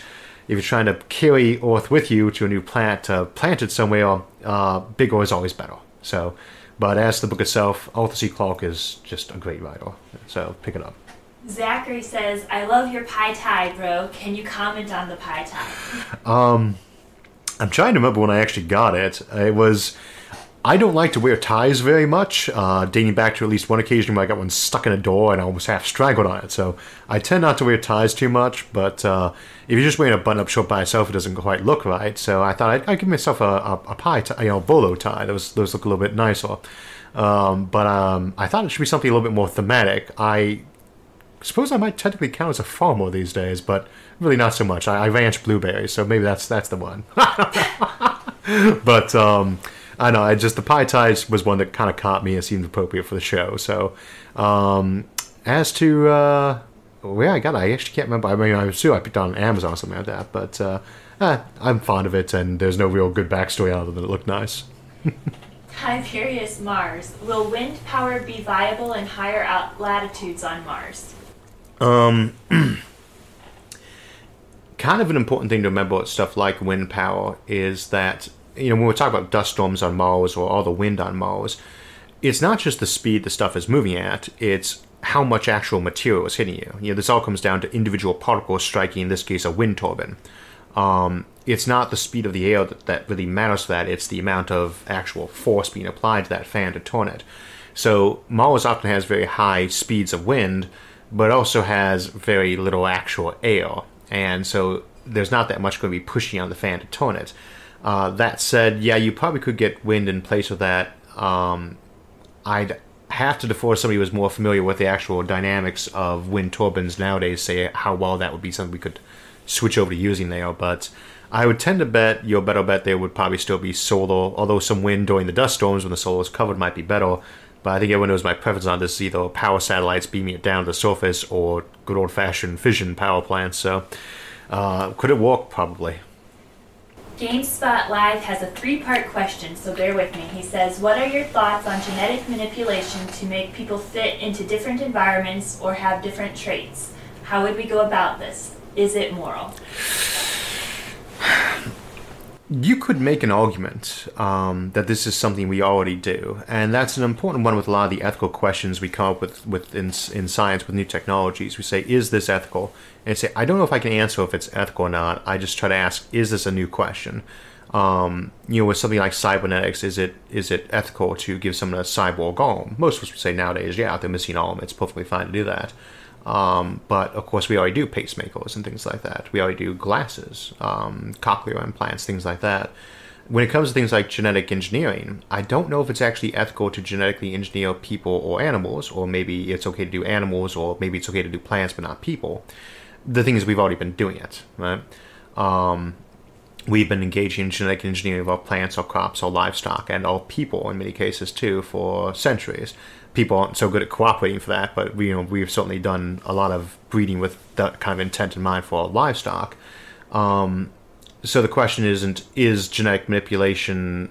if you're trying to carry Earth with you to a new planet to plant it somewhere, uh, bigger is always better. So... But as the book itself, Arthur C. Clarke is just a great writer, so pick it up. Zachary says, I love your pie tie, bro. Can you comment on the pie tie? Um, I'm trying to remember when I actually got it. It was, I don't like to wear ties very much, uh, dating back to at least one occasion where I got one stuck in a door and I almost half strangled on it. So I tend not to wear ties too much, but uh, if you're just wearing a button-up shirt by yourself, it doesn't quite look right. So I thought I'd, I'd give myself a, a, a pie tie, you know, a bolo tie. Those, those look a little bit nicer. Um, but um, I thought it should be something a little bit more thematic. I suppose I might technically count as a farmer these days, but really not so much. I, I ranch blueberries, so maybe that's that's the one. But... Um, I know, I just the pie ties was one that kind of caught me and seemed appropriate for the show. So, um, as to uh, where I got it, I actually can't remember. I mean, I'm sure I picked it on Amazon or something like that, but uh, eh, I'm fond of it, and there's no real good backstory other than it looked nice. Tiberius Mars. Will wind power be viable in higher out latitudes on Mars? Um, kind of an important thing to remember with stuff like wind power is that, you know, when we talk about dust storms on Mars or all the wind on Mars, it's not just the speed the stuff is moving at, it's how much actual material is hitting you. You know, this all comes down to individual particles striking, in this case, a wind turbine. Um, it's not the speed of the air that, that really matters for that, it's the amount of actual force being applied to that fan to turn it. So Mars often has very high speeds of wind but also has very little actual air, and so there's not that much going to be pushing on the fan to turn it. Uh, that said, yeah, you probably could get wind in place of that. Um, I'd have to defer to somebody who's more familiar with the actual dynamics of wind turbines nowadays, say how well that would be something we could switch over to using there, but I would tend to bet your better bet there would probably still be solar, although some wind during the dust storms when the solar is covered might be better. But I think everyone knows my preference on this is either power satellites beaming it down to the surface or good old-fashioned fission power plants, so uh, could it work? Probably. GameSpot Live has a three-part question, so bear with me. He says, what are your thoughts on genetic manipulation to make people fit into different environments or have different traits? How would we go about this? Is it moral? You could make an argument um, that this is something we already do, and that's an important one with a lot of the ethical questions we come up with, with in, in science with new technologies. We say, is this ethical? And say, I don't know if I can answer if it's ethical or not. I just try to ask, is this a new question? Um, you know, with something like cybernetics, is it is it ethical to give someone a cyborg arm? Most of us would say nowadays, yeah, they're missing arm. It's perfectly fine to do that. Um, but of course we already do pacemakers and things like that. We already do glasses, um, cochlear implants, things like that. When it comes to things like genetic engineering, I don't know if it's actually ethical to genetically engineer people or animals, or maybe it's okay to do animals, or maybe it's okay to do plants but not people. The thing is, we've already been doing it, right? Um, we've been engaging in genetic engineering of our plants, our crops, our livestock, and our people in many cases too for centuries. People aren't so good at cooperating for that, but we, you know, we've certainly done a lot of breeding with that kind of intent in mind for our livestock. Um, so the question isn't, is genetic manipulation,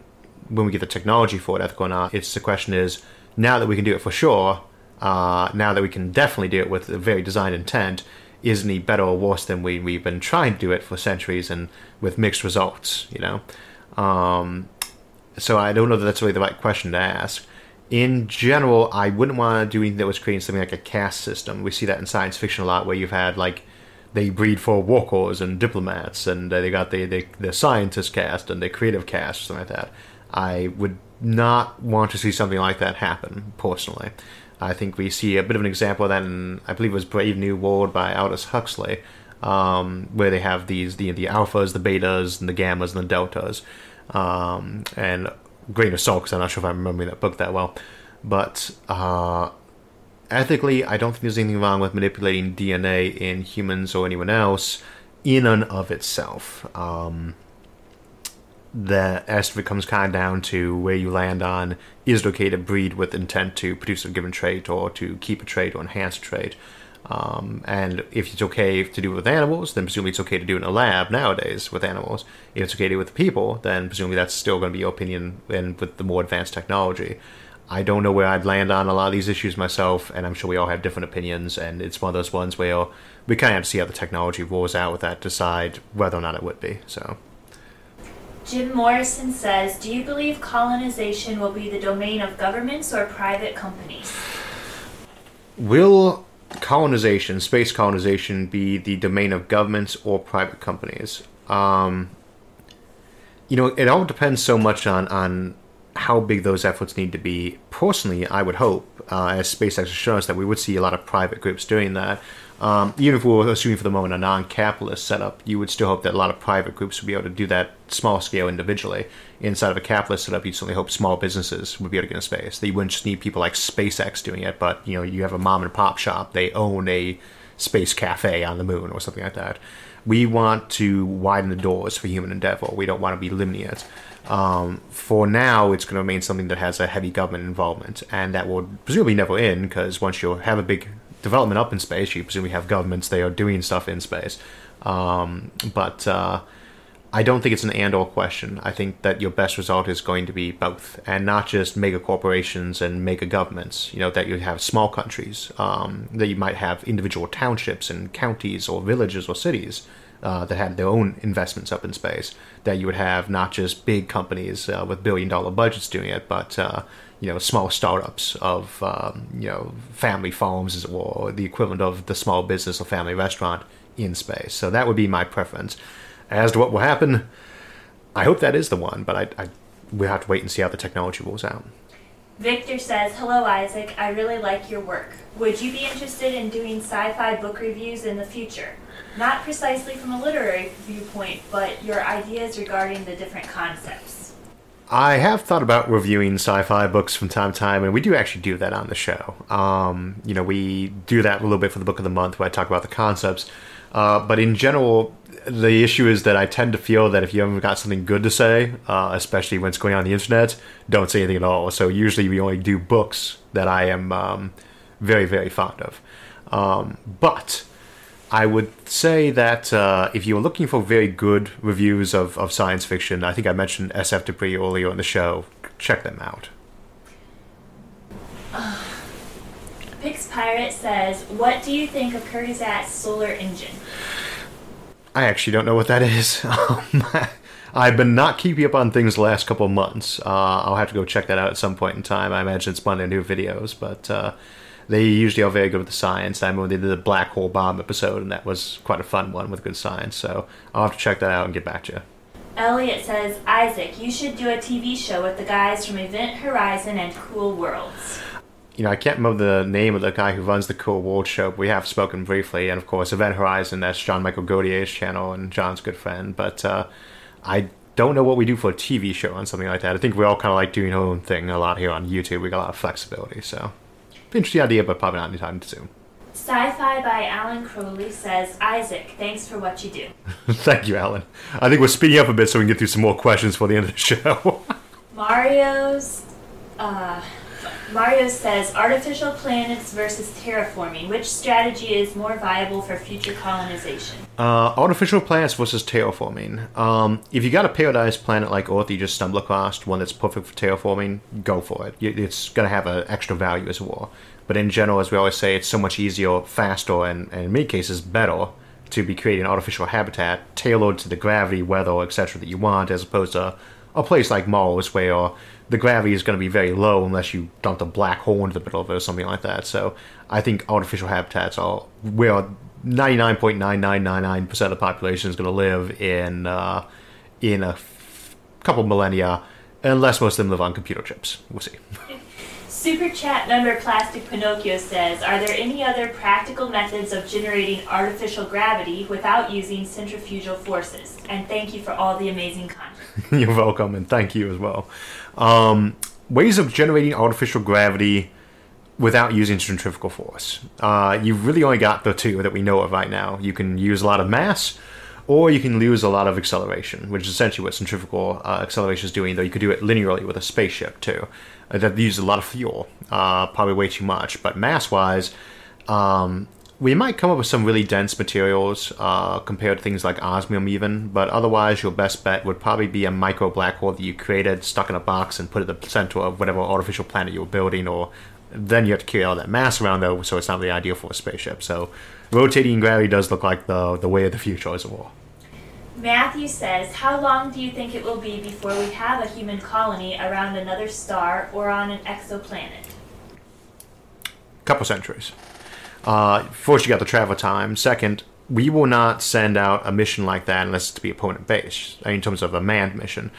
when we get the technology for it, ethical or not? It's the question is, now that we can do it for sure, uh, now that we can definitely do it with a very designed intent, isn't it better or worse than we, we've been trying to do it for centuries and with mixed results, you know? Um, so I don't know that that's really the right question to ask. In general, I wouldn't want to do anything that was creating something like a caste system. We see that in science fiction a lot, where you've had, like, they breed for workers and diplomats, and they got the, the, the scientist caste and the creative caste, something like that. I would not want to see something like that happen, personally. I think we see a bit of an example of that in, I believe it was Brave New World by Aldous Huxley, um, where they have these, the, the alphas, the betas, and the gammas, and the deltas, um, and grain of salt, because I'm not sure if I'm remembering that book that well. But uh, ethically, I don't think there's anything wrong with manipulating D N A in humans or anyone else in and of itself. Um, the as it comes kind of down to where you land on, is it okay to breed with intent to produce a given trait or to keep a trait or enhance a trait? Um, and if it's okay to do it with animals, then presumably it's okay to do it in a lab nowadays with animals. If it's okay to do it with people, then presumably that's still going to be your opinion and with the more advanced technology. I don't know where I'd land on a lot of these issues myself, and I'm sure we all have different opinions, and it's one of those ones where we kind of have to see how the technology rolls out with that, decide whether or not it would be. So, Jim Morrison says, do you believe colonization will be the domain of governments or private companies? Will colonization, space colonization, be the domain of governments or private companies? Um, you know, it all depends so much on, on how big those efforts need to be. Personally, I would hope, uh, as SpaceX has shown us, that we would see a lot of private groups doing that. Um, even if we were assuming for the moment a non-capitalist setup, you would still hope that a lot of private groups would be able to do that small-scale individually. Inside of a capitalist setup, you'd certainly hope small businesses would be able to get in space. They wouldn't just need people like SpaceX doing it, but, you know, you have a mom-and-pop shop. They own a space cafe on the moon or something like that. We want to widen the doors for human endeavor. We don't want to be limiting it. Um, for now, it's going to remain something that has a heavy government involvement, and that will presumably never end, because once you have a big development up in space, you presume we have governments, they are doing stuff in space. Um, but uh, I don't think it's an and-or question. I think that your best result is going to be both, and not just mega corporations and mega governments, you know, that you have small countries, um, that you might have individual townships and counties or villages or cities uh, that have their own investments up in space, that you would have not just big companies uh, with billion-dollar budgets doing it, but Uh, you know, small startups of, um, you know, family farms, as it were, or the equivalent of the small business or family restaurant in space. So that would be my preference. As to what will happen, I hope that is the one, but I, I we have to wait and see how the technology rolls out. Victor says, hello Isaac, I really like your work. Would you be interested in doing sci-fi book reviews in the future? Not precisely from a literary viewpoint, but your ideas regarding the different concepts. I have thought about reviewing sci-fi books from time to time, and we do actually do that on the show. Um, you know, we do that a little bit for the book of the month where I talk about the concepts. Uh, but in general, the issue is that I tend to feel that if you haven't got something good to say, uh, especially when it's going on the internet, don't say anything at all. So usually we only do books that I am um, very, very fond of. Um, but I would say that uh, if you're looking for very good reviews of, of science fiction, I think I mentioned S F Debris earlier in the show, check them out. Uh, Pix Pirate says, what do you think of Kurzat's solar engine? I actually don't know what that is. I've been not keeping up on things the last couple of months. Uh, I'll have to go check that out at some point in time. I imagine it's one of their new videos, but uh, they usually are very good with the science. I remember they did the Black Hole Bomb episode, and that was quite a fun one with good science, so I'll have to check that out and get back to you. Elliot says, Isaac, you should do a T V show with the guys from Event Horizon and Cool Worlds. You know, I can't remember the name of the guy who runs the Cool World show, but we have spoken briefly. And, of course, Event Horizon, that's John Michael Gaudier's channel and John's good friend. But uh, I don't know what we do for a T V show on something like that. I think we all kind of like doing our own thing a lot here on YouTube. We got a lot of flexibility. So, interesting idea, but probably not anytime soon. Sci-Fi by Alan Crowley says, Isaac, thanks for what you do. Thank you, Alan. I think we're speeding up a bit so we can get through some more questions for the end of the show. Mario's... Uh... Mario says, artificial planets versus terraforming. Which strategy is more viable for future colonization? Uh, artificial planets versus terraforming. Um, if you got a paradise planet like Earth you just stumble across, one that's perfect for terraforming, go for it. It's going to have an extra value as well. But in general, as we always say, it's so much easier, faster, and, and in many cases better to be creating artificial habitat tailored to the gravity, weather, et cetera that you want, as opposed to a place like Mars where the gravity is going to be very low unless you dump a black hole into the middle of it or something like that. So I think artificial habitats are where ninety-nine point nine nine nine nine percent of the population is going to live in uh, in a f- couple millennia, unless most of them live on computer chips. We'll see. Super Chat member Plastic Pinocchio says, are there any other practical methods of generating artificial gravity without using centrifugal forces? And thank you for all the amazing content. You're welcome, and thank you as well. Um, ways of generating artificial gravity without using centrifugal force. Uh, you've really only got the two that we know of right now. You can use a lot of mass, or you can lose a lot of acceleration, which is essentially what centrifugal uh, acceleration is doing, though you could do it linearly with a spaceship, too. That uses a lot of fuel, uh, probably way too much. But mass-wise, um, we might come up with some really dense materials uh, compared to things like osmium even, but otherwise your best bet would probably be a micro black hole that you created, stuck in a box, and put at the center of whatever artificial planet you were building, or then you have to carry all that mass around, though, so it's not really ideal for a spaceship. So rotating gravity does look like the, the way of the future as well. Matthew says, how long do you think it will be before we have a human colony around another star or on an exoplanet? Couple centuries. Uh, first, you got the travel time. Second, we will not send out a mission like that unless it's to be a permanent base. In terms of a manned mission,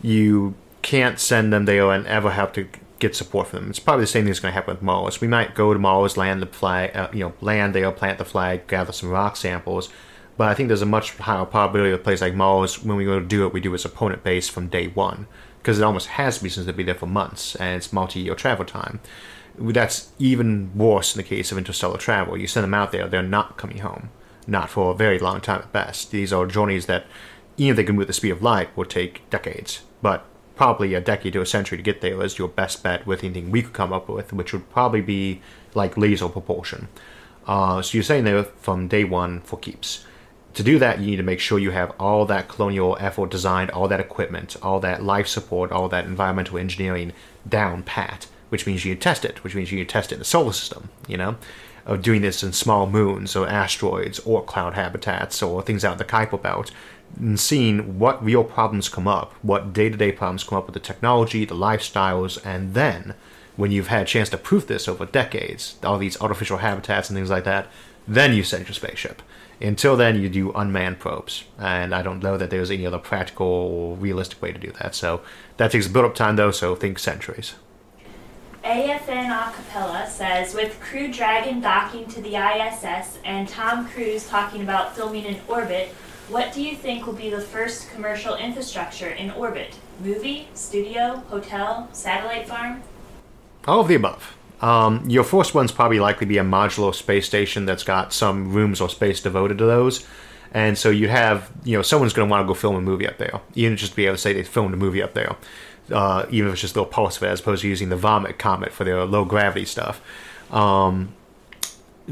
you can't send them there and ever have to get support from them. It's probably the same thing that's going to happen with Mars. We might go to Mars, land the flag, uh, you know, land there, plant the flag, gather some rock samples. But I think there's a much higher probability of a place like Mars, when we go to do it, we do as a permanent base from day one. Because it almost has to be, since they'll be there for months, and it's multi-year travel time. That's even worse in the case of interstellar travel. You send them out there, they're not coming home. Not for a very long time at best. These are journeys that, even if they can move at the speed of light, will take decades. But probably a decade to a century to get there is your best bet with anything we could come up with, which would probably be like laser propulsion. Uh, so you're saying they're from day one for keeps. To do that, you need to make sure you have all that colonial effort designed, all that equipment, all that life support, all that environmental engineering down pat, which means you test it, which means you test it in the solar system, you know, of doing this in small moons or asteroids or cloud habitats or things out in the Kuiper Belt, and seeing what real problems come up, what day-to-day problems come up with the technology, the lifestyles, and then when you've had a chance to prove this over decades, all these artificial habitats and things like that, then you send your spaceship. Until then, you do unmanned probes, and I don't know that there's any other practical or realistic way to do that. So that takes a build-up time, though, so think centuries. A F N Acapella says, with Crew Dragon docking to the I S S and Tom Cruise talking about filming in orbit, what do you think will be the first commercial infrastructure in orbit? Movie, studio, hotel, satellite farm? All of the above. Um, your first one's probably likely to be a modular space station that's got some rooms or space devoted to those. And so you have, you know, someone's going to want to go film a movie up there. Even just to be able to say they filmed a movie up there. Uh, even if it's just a little pulse of it, as opposed to using the vomit comet for their low gravity stuff. Um,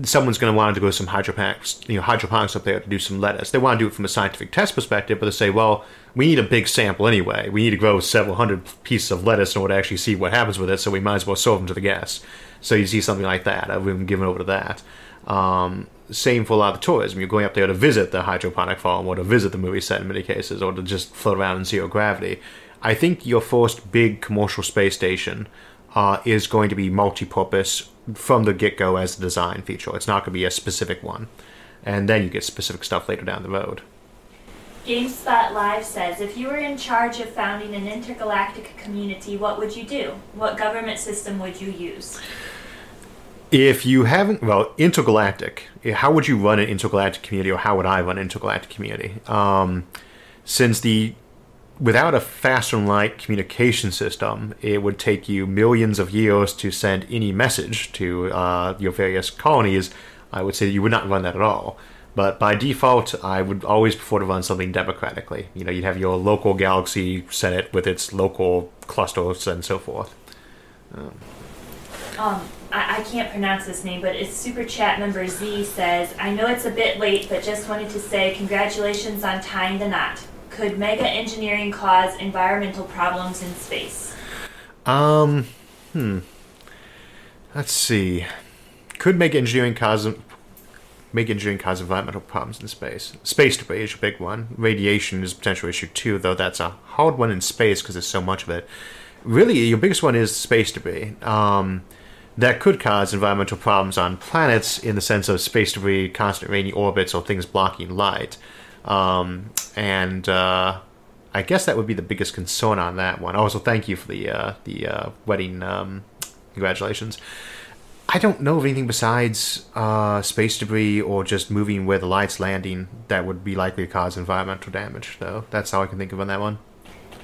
someone's going to want to go some hydroponics, you know, hydroponics up there to do some lettuce. They want to do it from a scientific test perspective, but they say, well, we need a big sample anyway. We need to grow several hundred pieces of lettuce in order to actually see what happens with it, so we might as well serve them to the guests. So you see something like that. I've been given over to that. Um, same for a lot of tourism. You're going up there to visit the hydroponic farm or to visit the movie set in many cases, or to just float around in zero gravity. I think your first big commercial space station uh, is going to be multi-purpose from the get-go as a design feature. It's not going to be a specific one. And then you get specific stuff later down the road. GameSpot Live says, if you were in charge of founding an intergalactic community, what would you do? What government system would you use? If you haven't, well, intergalactic. How would you run an intergalactic community, or how would I run an intergalactic community? Um, since the Without a faster-than-light communication system, it would take you millions of years to send any message to uh, your various colonies. I would say you would not run that at all. But by default, I would always prefer to run something democratically. You know, you'd have your local galaxy senate with its local clusters and so forth. Um, um I, I can't pronounce this name, but it's Super Chat member Z says, I know it's a bit late, but just wanted to say congratulations on tying the knot. Could mega engineering cause environmental problems in space? Um, hmm. Let's see. Could mega engineering cause mega engineering cause environmental problems in space? Space debris is a big one. Radiation is a potential issue too, though that's a hard one in space because there's so much of it. Really, your biggest one is space debris. Um, that could cause environmental problems on planets in the sense of space debris, constant rainy orbits, or things blocking light. Um, and, uh, I guess that would be the biggest concern on that one. Also, thank you for the, uh, the, uh, wedding, um, congratulations. I don't know of anything besides, uh, space debris or just moving where the light's landing that would be likely to cause environmental damage, though. That's all I can think of on that one.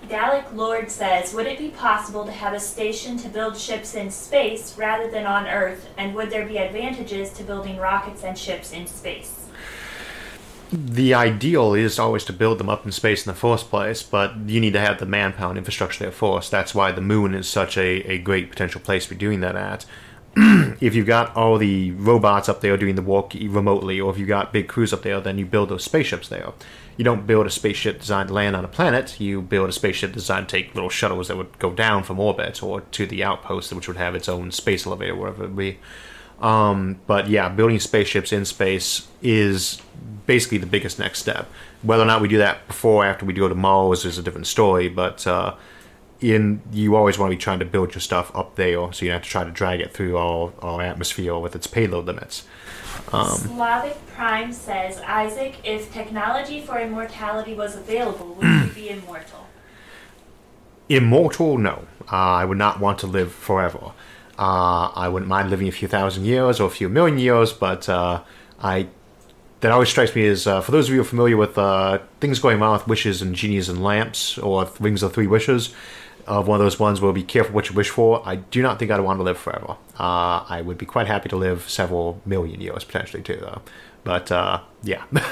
Dalek Lord says, would it be possible to have a station to build ships in space rather than on Earth, and would there be advantages to building rockets and ships in space? The ideal is always to build them up in space in the first place, but you need to have the manpower and infrastructure there first. That's why the moon is such a, a great potential place to be doing that at. If you've got all the robots up there doing the work remotely, or if you've got big crews up there, then you build those spaceships there. You don't build a spaceship designed to land on a planet. You build a spaceship designed to take little shuttles that would go down from orbit or to the outpost, which would have its own space elevator, wherever it would be. Um, but yeah, building spaceships in space is basically the biggest next step. Whether or not we do that before or after we go to Mars is a different story, but uh, in you always want to be trying to build your stuff up there, so you don't have to try to drag it through our, our atmosphere with its payload limits. Um, Slavic Prime says, Isaac, if technology for immortality was available, would you be immortal? Immortal? No. Uh, I would not want to live forever. Uh, I wouldn't mind living a few thousand years or a few million years, but uh, I that always strikes me as, uh, for those of you who are familiar with uh, things going on with wishes and genies and lamps, or Rings of Three Wishes, uh, one of those ones where be careful what you wish for, I do not think I'd want to live forever. Uh, I would be quite happy to live several million years, potentially, too, though. But, uh, yeah. This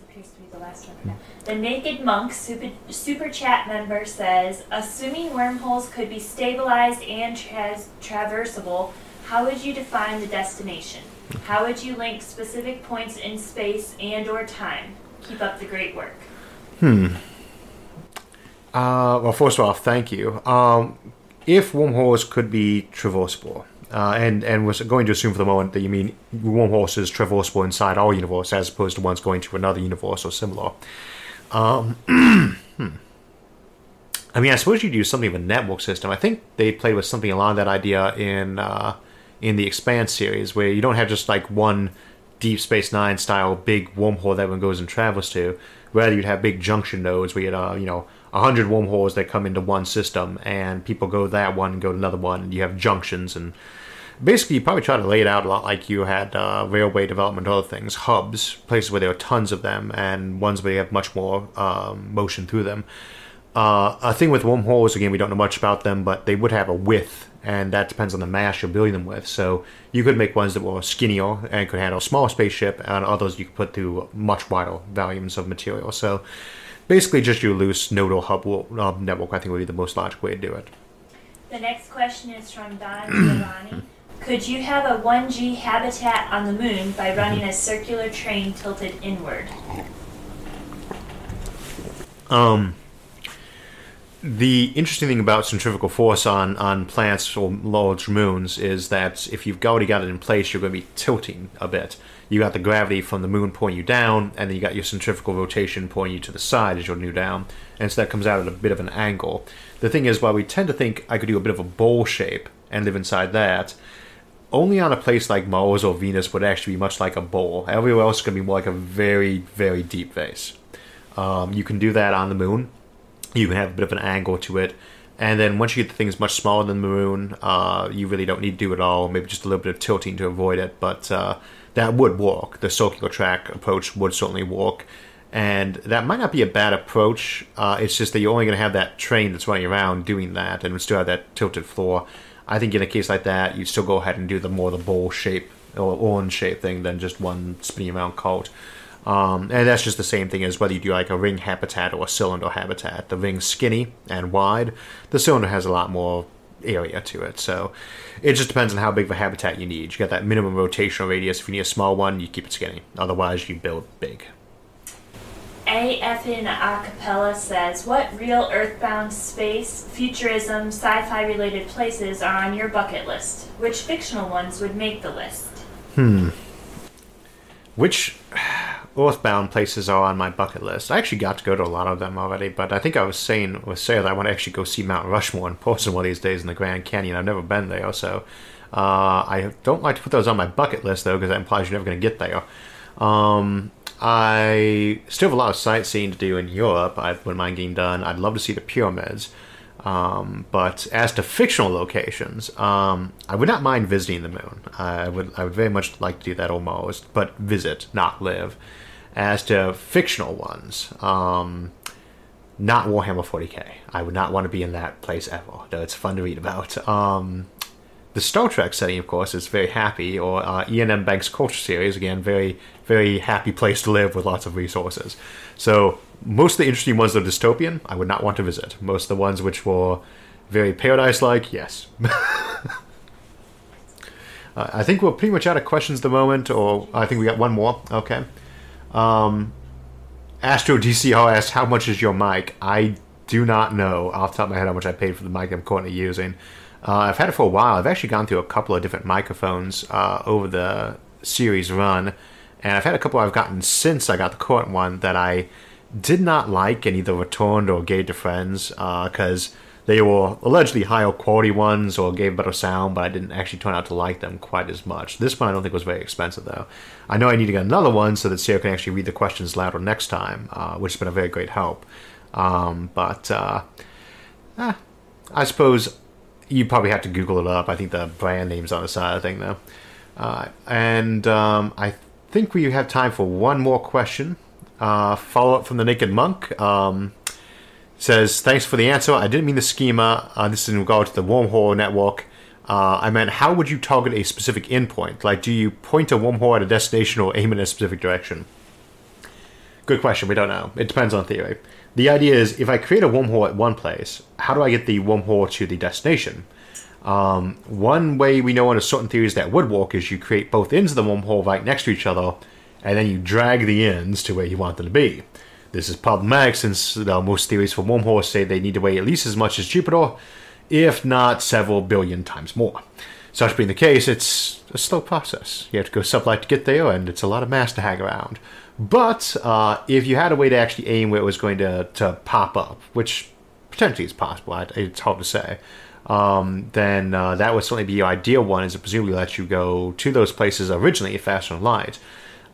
appears to be the last one for now. The Naked Monk super, super chat member says, assuming wormholes could be stabilized and tra traversable, how would you define the destination? How would you link specific points in space and or time? Keep up the great work. Hmm. Uh, well, first off, thank you. Um, if wormholes could be traversable, uh, and, and we're going to assume for the moment that you mean wormholes is traversable inside our universe as opposed to ones going to another universe or similar. Um, hmm. I mean, I suppose you'd use something of a network system. I think they played with something along that idea in uh, in the Expanse series, where you don't have just like one Deep Space Nine style big wormhole that one goes and travels to. Rather, you'd have big junction nodes where you'd uh, you know a hundred wormholes that come into one system, and people go that one, go to another one, and you have junctions, and basically you probably try to lay it out a lot like you had uh, railway development or other things, hubs, places where there are tons of them, and ones where you have much more um, motion through them. Uh, a thing with wormholes, again, we don't know much about them, but they would have a width, and that depends on the mass you're building them with. So you could make ones that were skinnier and could handle a small spaceship, and others you could put through much wider volumes of material. So basically just your loose nodal hub uh, network, I think, would be the most logical way to do it. The next question is from Don Giovanni. Could you have a one G habitat on the moon by running a circular train tilted inward? Um... The interesting thing about centrifugal force on, on planets or large moons is that if you've already got it in place, you're going to be tilting a bit. You got the gravity from the moon pulling you down, and then you got your centrifugal rotation pulling you to the side as you're new down, and so that comes out at a bit of an angle. The thing is, while we tend to think I could do a bit of a bowl shape and live inside that, only on a place like Mars or Venus would actually be much like a bowl. Everywhere else is going to be more like a very, very deep vase. Um, you can do that on the moon. You can have a bit of an angle to it. And then once you get the things much smaller than the moon, uh, you really don't need to do it all. Maybe just a little bit of tilting to avoid it. But uh, that would work. The circular track approach would certainly work. And that might not be a bad approach. Uh, it's just that you're only going to have that train that's running around doing that and still have that tilted floor. I think in a case like that, you still go ahead and do the more the bowl shape or orange shape thing than just one spinning around cult. Um, and that's just the same thing as whether you do like a ring habitat or a cylinder habitat. The ring's skinny and wide. The cylinder has a lot more area to it. So it just depends on how big of a habitat you need. You got that minimum rotational radius. If you need a small one, you keep it skinny. Otherwise, you build big. A F N Acapella says, what real earthbound space, futurism, sci-fi related places are on your bucket list? Which fictional ones would make the list? Hmm. Which earthbound places are on my bucket list? I actually got to go to a lot of them already, but I think I was saying with Sarah that I want to actually go see Mount Rushmore in person one of these days in the Grand Canyon. I've never been there, so uh, I don't like to put those on my bucket list, though, because that implies you're never going to get there. Um, I still have a lot of sightseeing to do in Europe. I wouldn't mind getting done. I'd love to see the pyramids. Um, but as to fictional locations, um, I would not mind visiting the moon. I would I would very much like to do that almost, but visit, not live. As to fictional ones, um, not Warhammer forty K. I would not want to be in that place ever, though it's fun to read about. Um, the Star Trek setting, of course, is very happy, or uh, E and M Banks Culture Series, again, very, very happy place to live with lots of resources. So most of the interesting ones that are dystopian, I would not want to visit. Most of the ones which were very paradise-like, yes. uh, I think we're pretty much out of questions at the moment, or I think we got one more. Okay. Um, Astro D C R asks, how much is your mic? I do not know off the top of my head how much I paid for the mic I'm currently using. Uh, I've had it for a while. I've actually gone through a couple of different microphones uh, over the series run, and I've had a couple I've gotten since I got the current one that I did not like and either returned or gave to friends because uh, they were allegedly higher quality ones or gave better sound, but I didn't actually turn out to like them quite as much. This one I don't think was very expensive, though. I know I need to get another one so that Sarah can actually read the questions louder next time, uh, which has been a very great help. Um, but uh, eh, I suppose you probably have to Google it up. I think the brand name's on the side of the thing, though. Uh, and um, I think we have time for one more question. Uh, follow-up from the Naked Monk um, says, thanks for the answer. I didn't mean the schema. Uh, this is in regard to the wormhole network. Uh, I meant, how would you target a specific endpoint? Like, do you point a wormhole at a destination or aim it in a specific direction? Good question. We don't know. It depends on theory. The idea is, if I create a wormhole at one place, how do I get the wormhole to the destination? Um, one way we know under certain theories that would work is you create both ends of the wormhole right next to each other, and then you drag the ends to where you want them to be. This is problematic since uh, most theories for wormholes say they need to weigh at least as much as Jupiter, if not several billion times more. Such being the case, it's a slow process. You have to go sublight to get there, and it's a lot of mass to hang around. But uh, if you had a way to actually aim where it was going to, to pop up, which potentially is possible, it's hard to say, um, then uh, that would certainly be your ideal one, as it presumably lets you go to those places originally faster than light.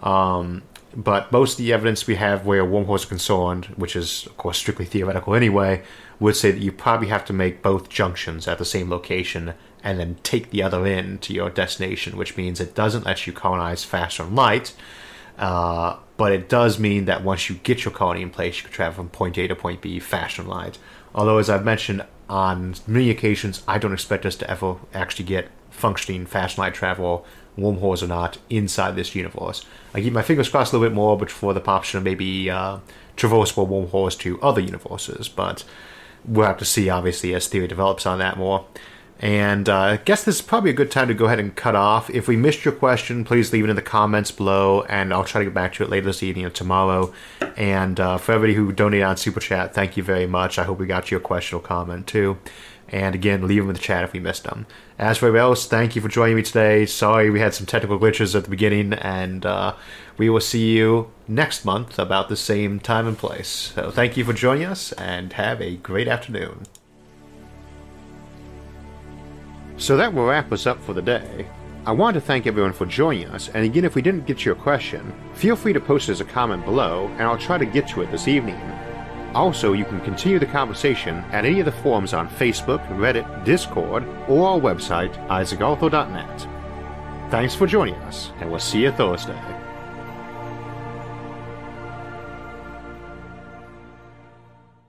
Um, But most of the evidence we have where wormholes are concerned, which is, of course, strictly theoretical anyway, would say that you probably have to make both junctions at the same location and then take the other end to your destination, which means it doesn't let you colonize faster than light. Uh, but it does mean that once you get your colony in place, you can travel from point A to point B faster than light. Although, as I've mentioned on many occasions, I don't expect us to ever actually get functioning fast light travel, wormholes or not, inside this universe. I keep my fingers crossed a little bit more, but for the option of maybe uh, traversable wormholes to other universes, but we'll have to see, obviously, as theory develops on that more. And uh, I guess this is probably a good time to go ahead and cut off. If we missed your question, please leave it in the comments below, and I'll try to get back to it later this evening or tomorrow. And uh, for everybody who donated on Super Chat, thank you very much. I hope we got your question or comment, too. And again, leave them in the chat if we missed them. As for everybody else, thank you for joining me today. Sorry we had some technical glitches at the beginning, and uh, we will see you next month about the same time and place. So thank you for joining us, and have a great afternoon. So that will wrap us up for the day. I want to thank everyone for joining us, and again, if we didn't get your question, feel free to post it as a comment below, and I'll try to get to it this evening. Also, you can continue the conversation at any of the forums on Facebook, Reddit, Discord, or our website, isaac arthur dot net. Thanks for joining us, and we'll see you Thursday.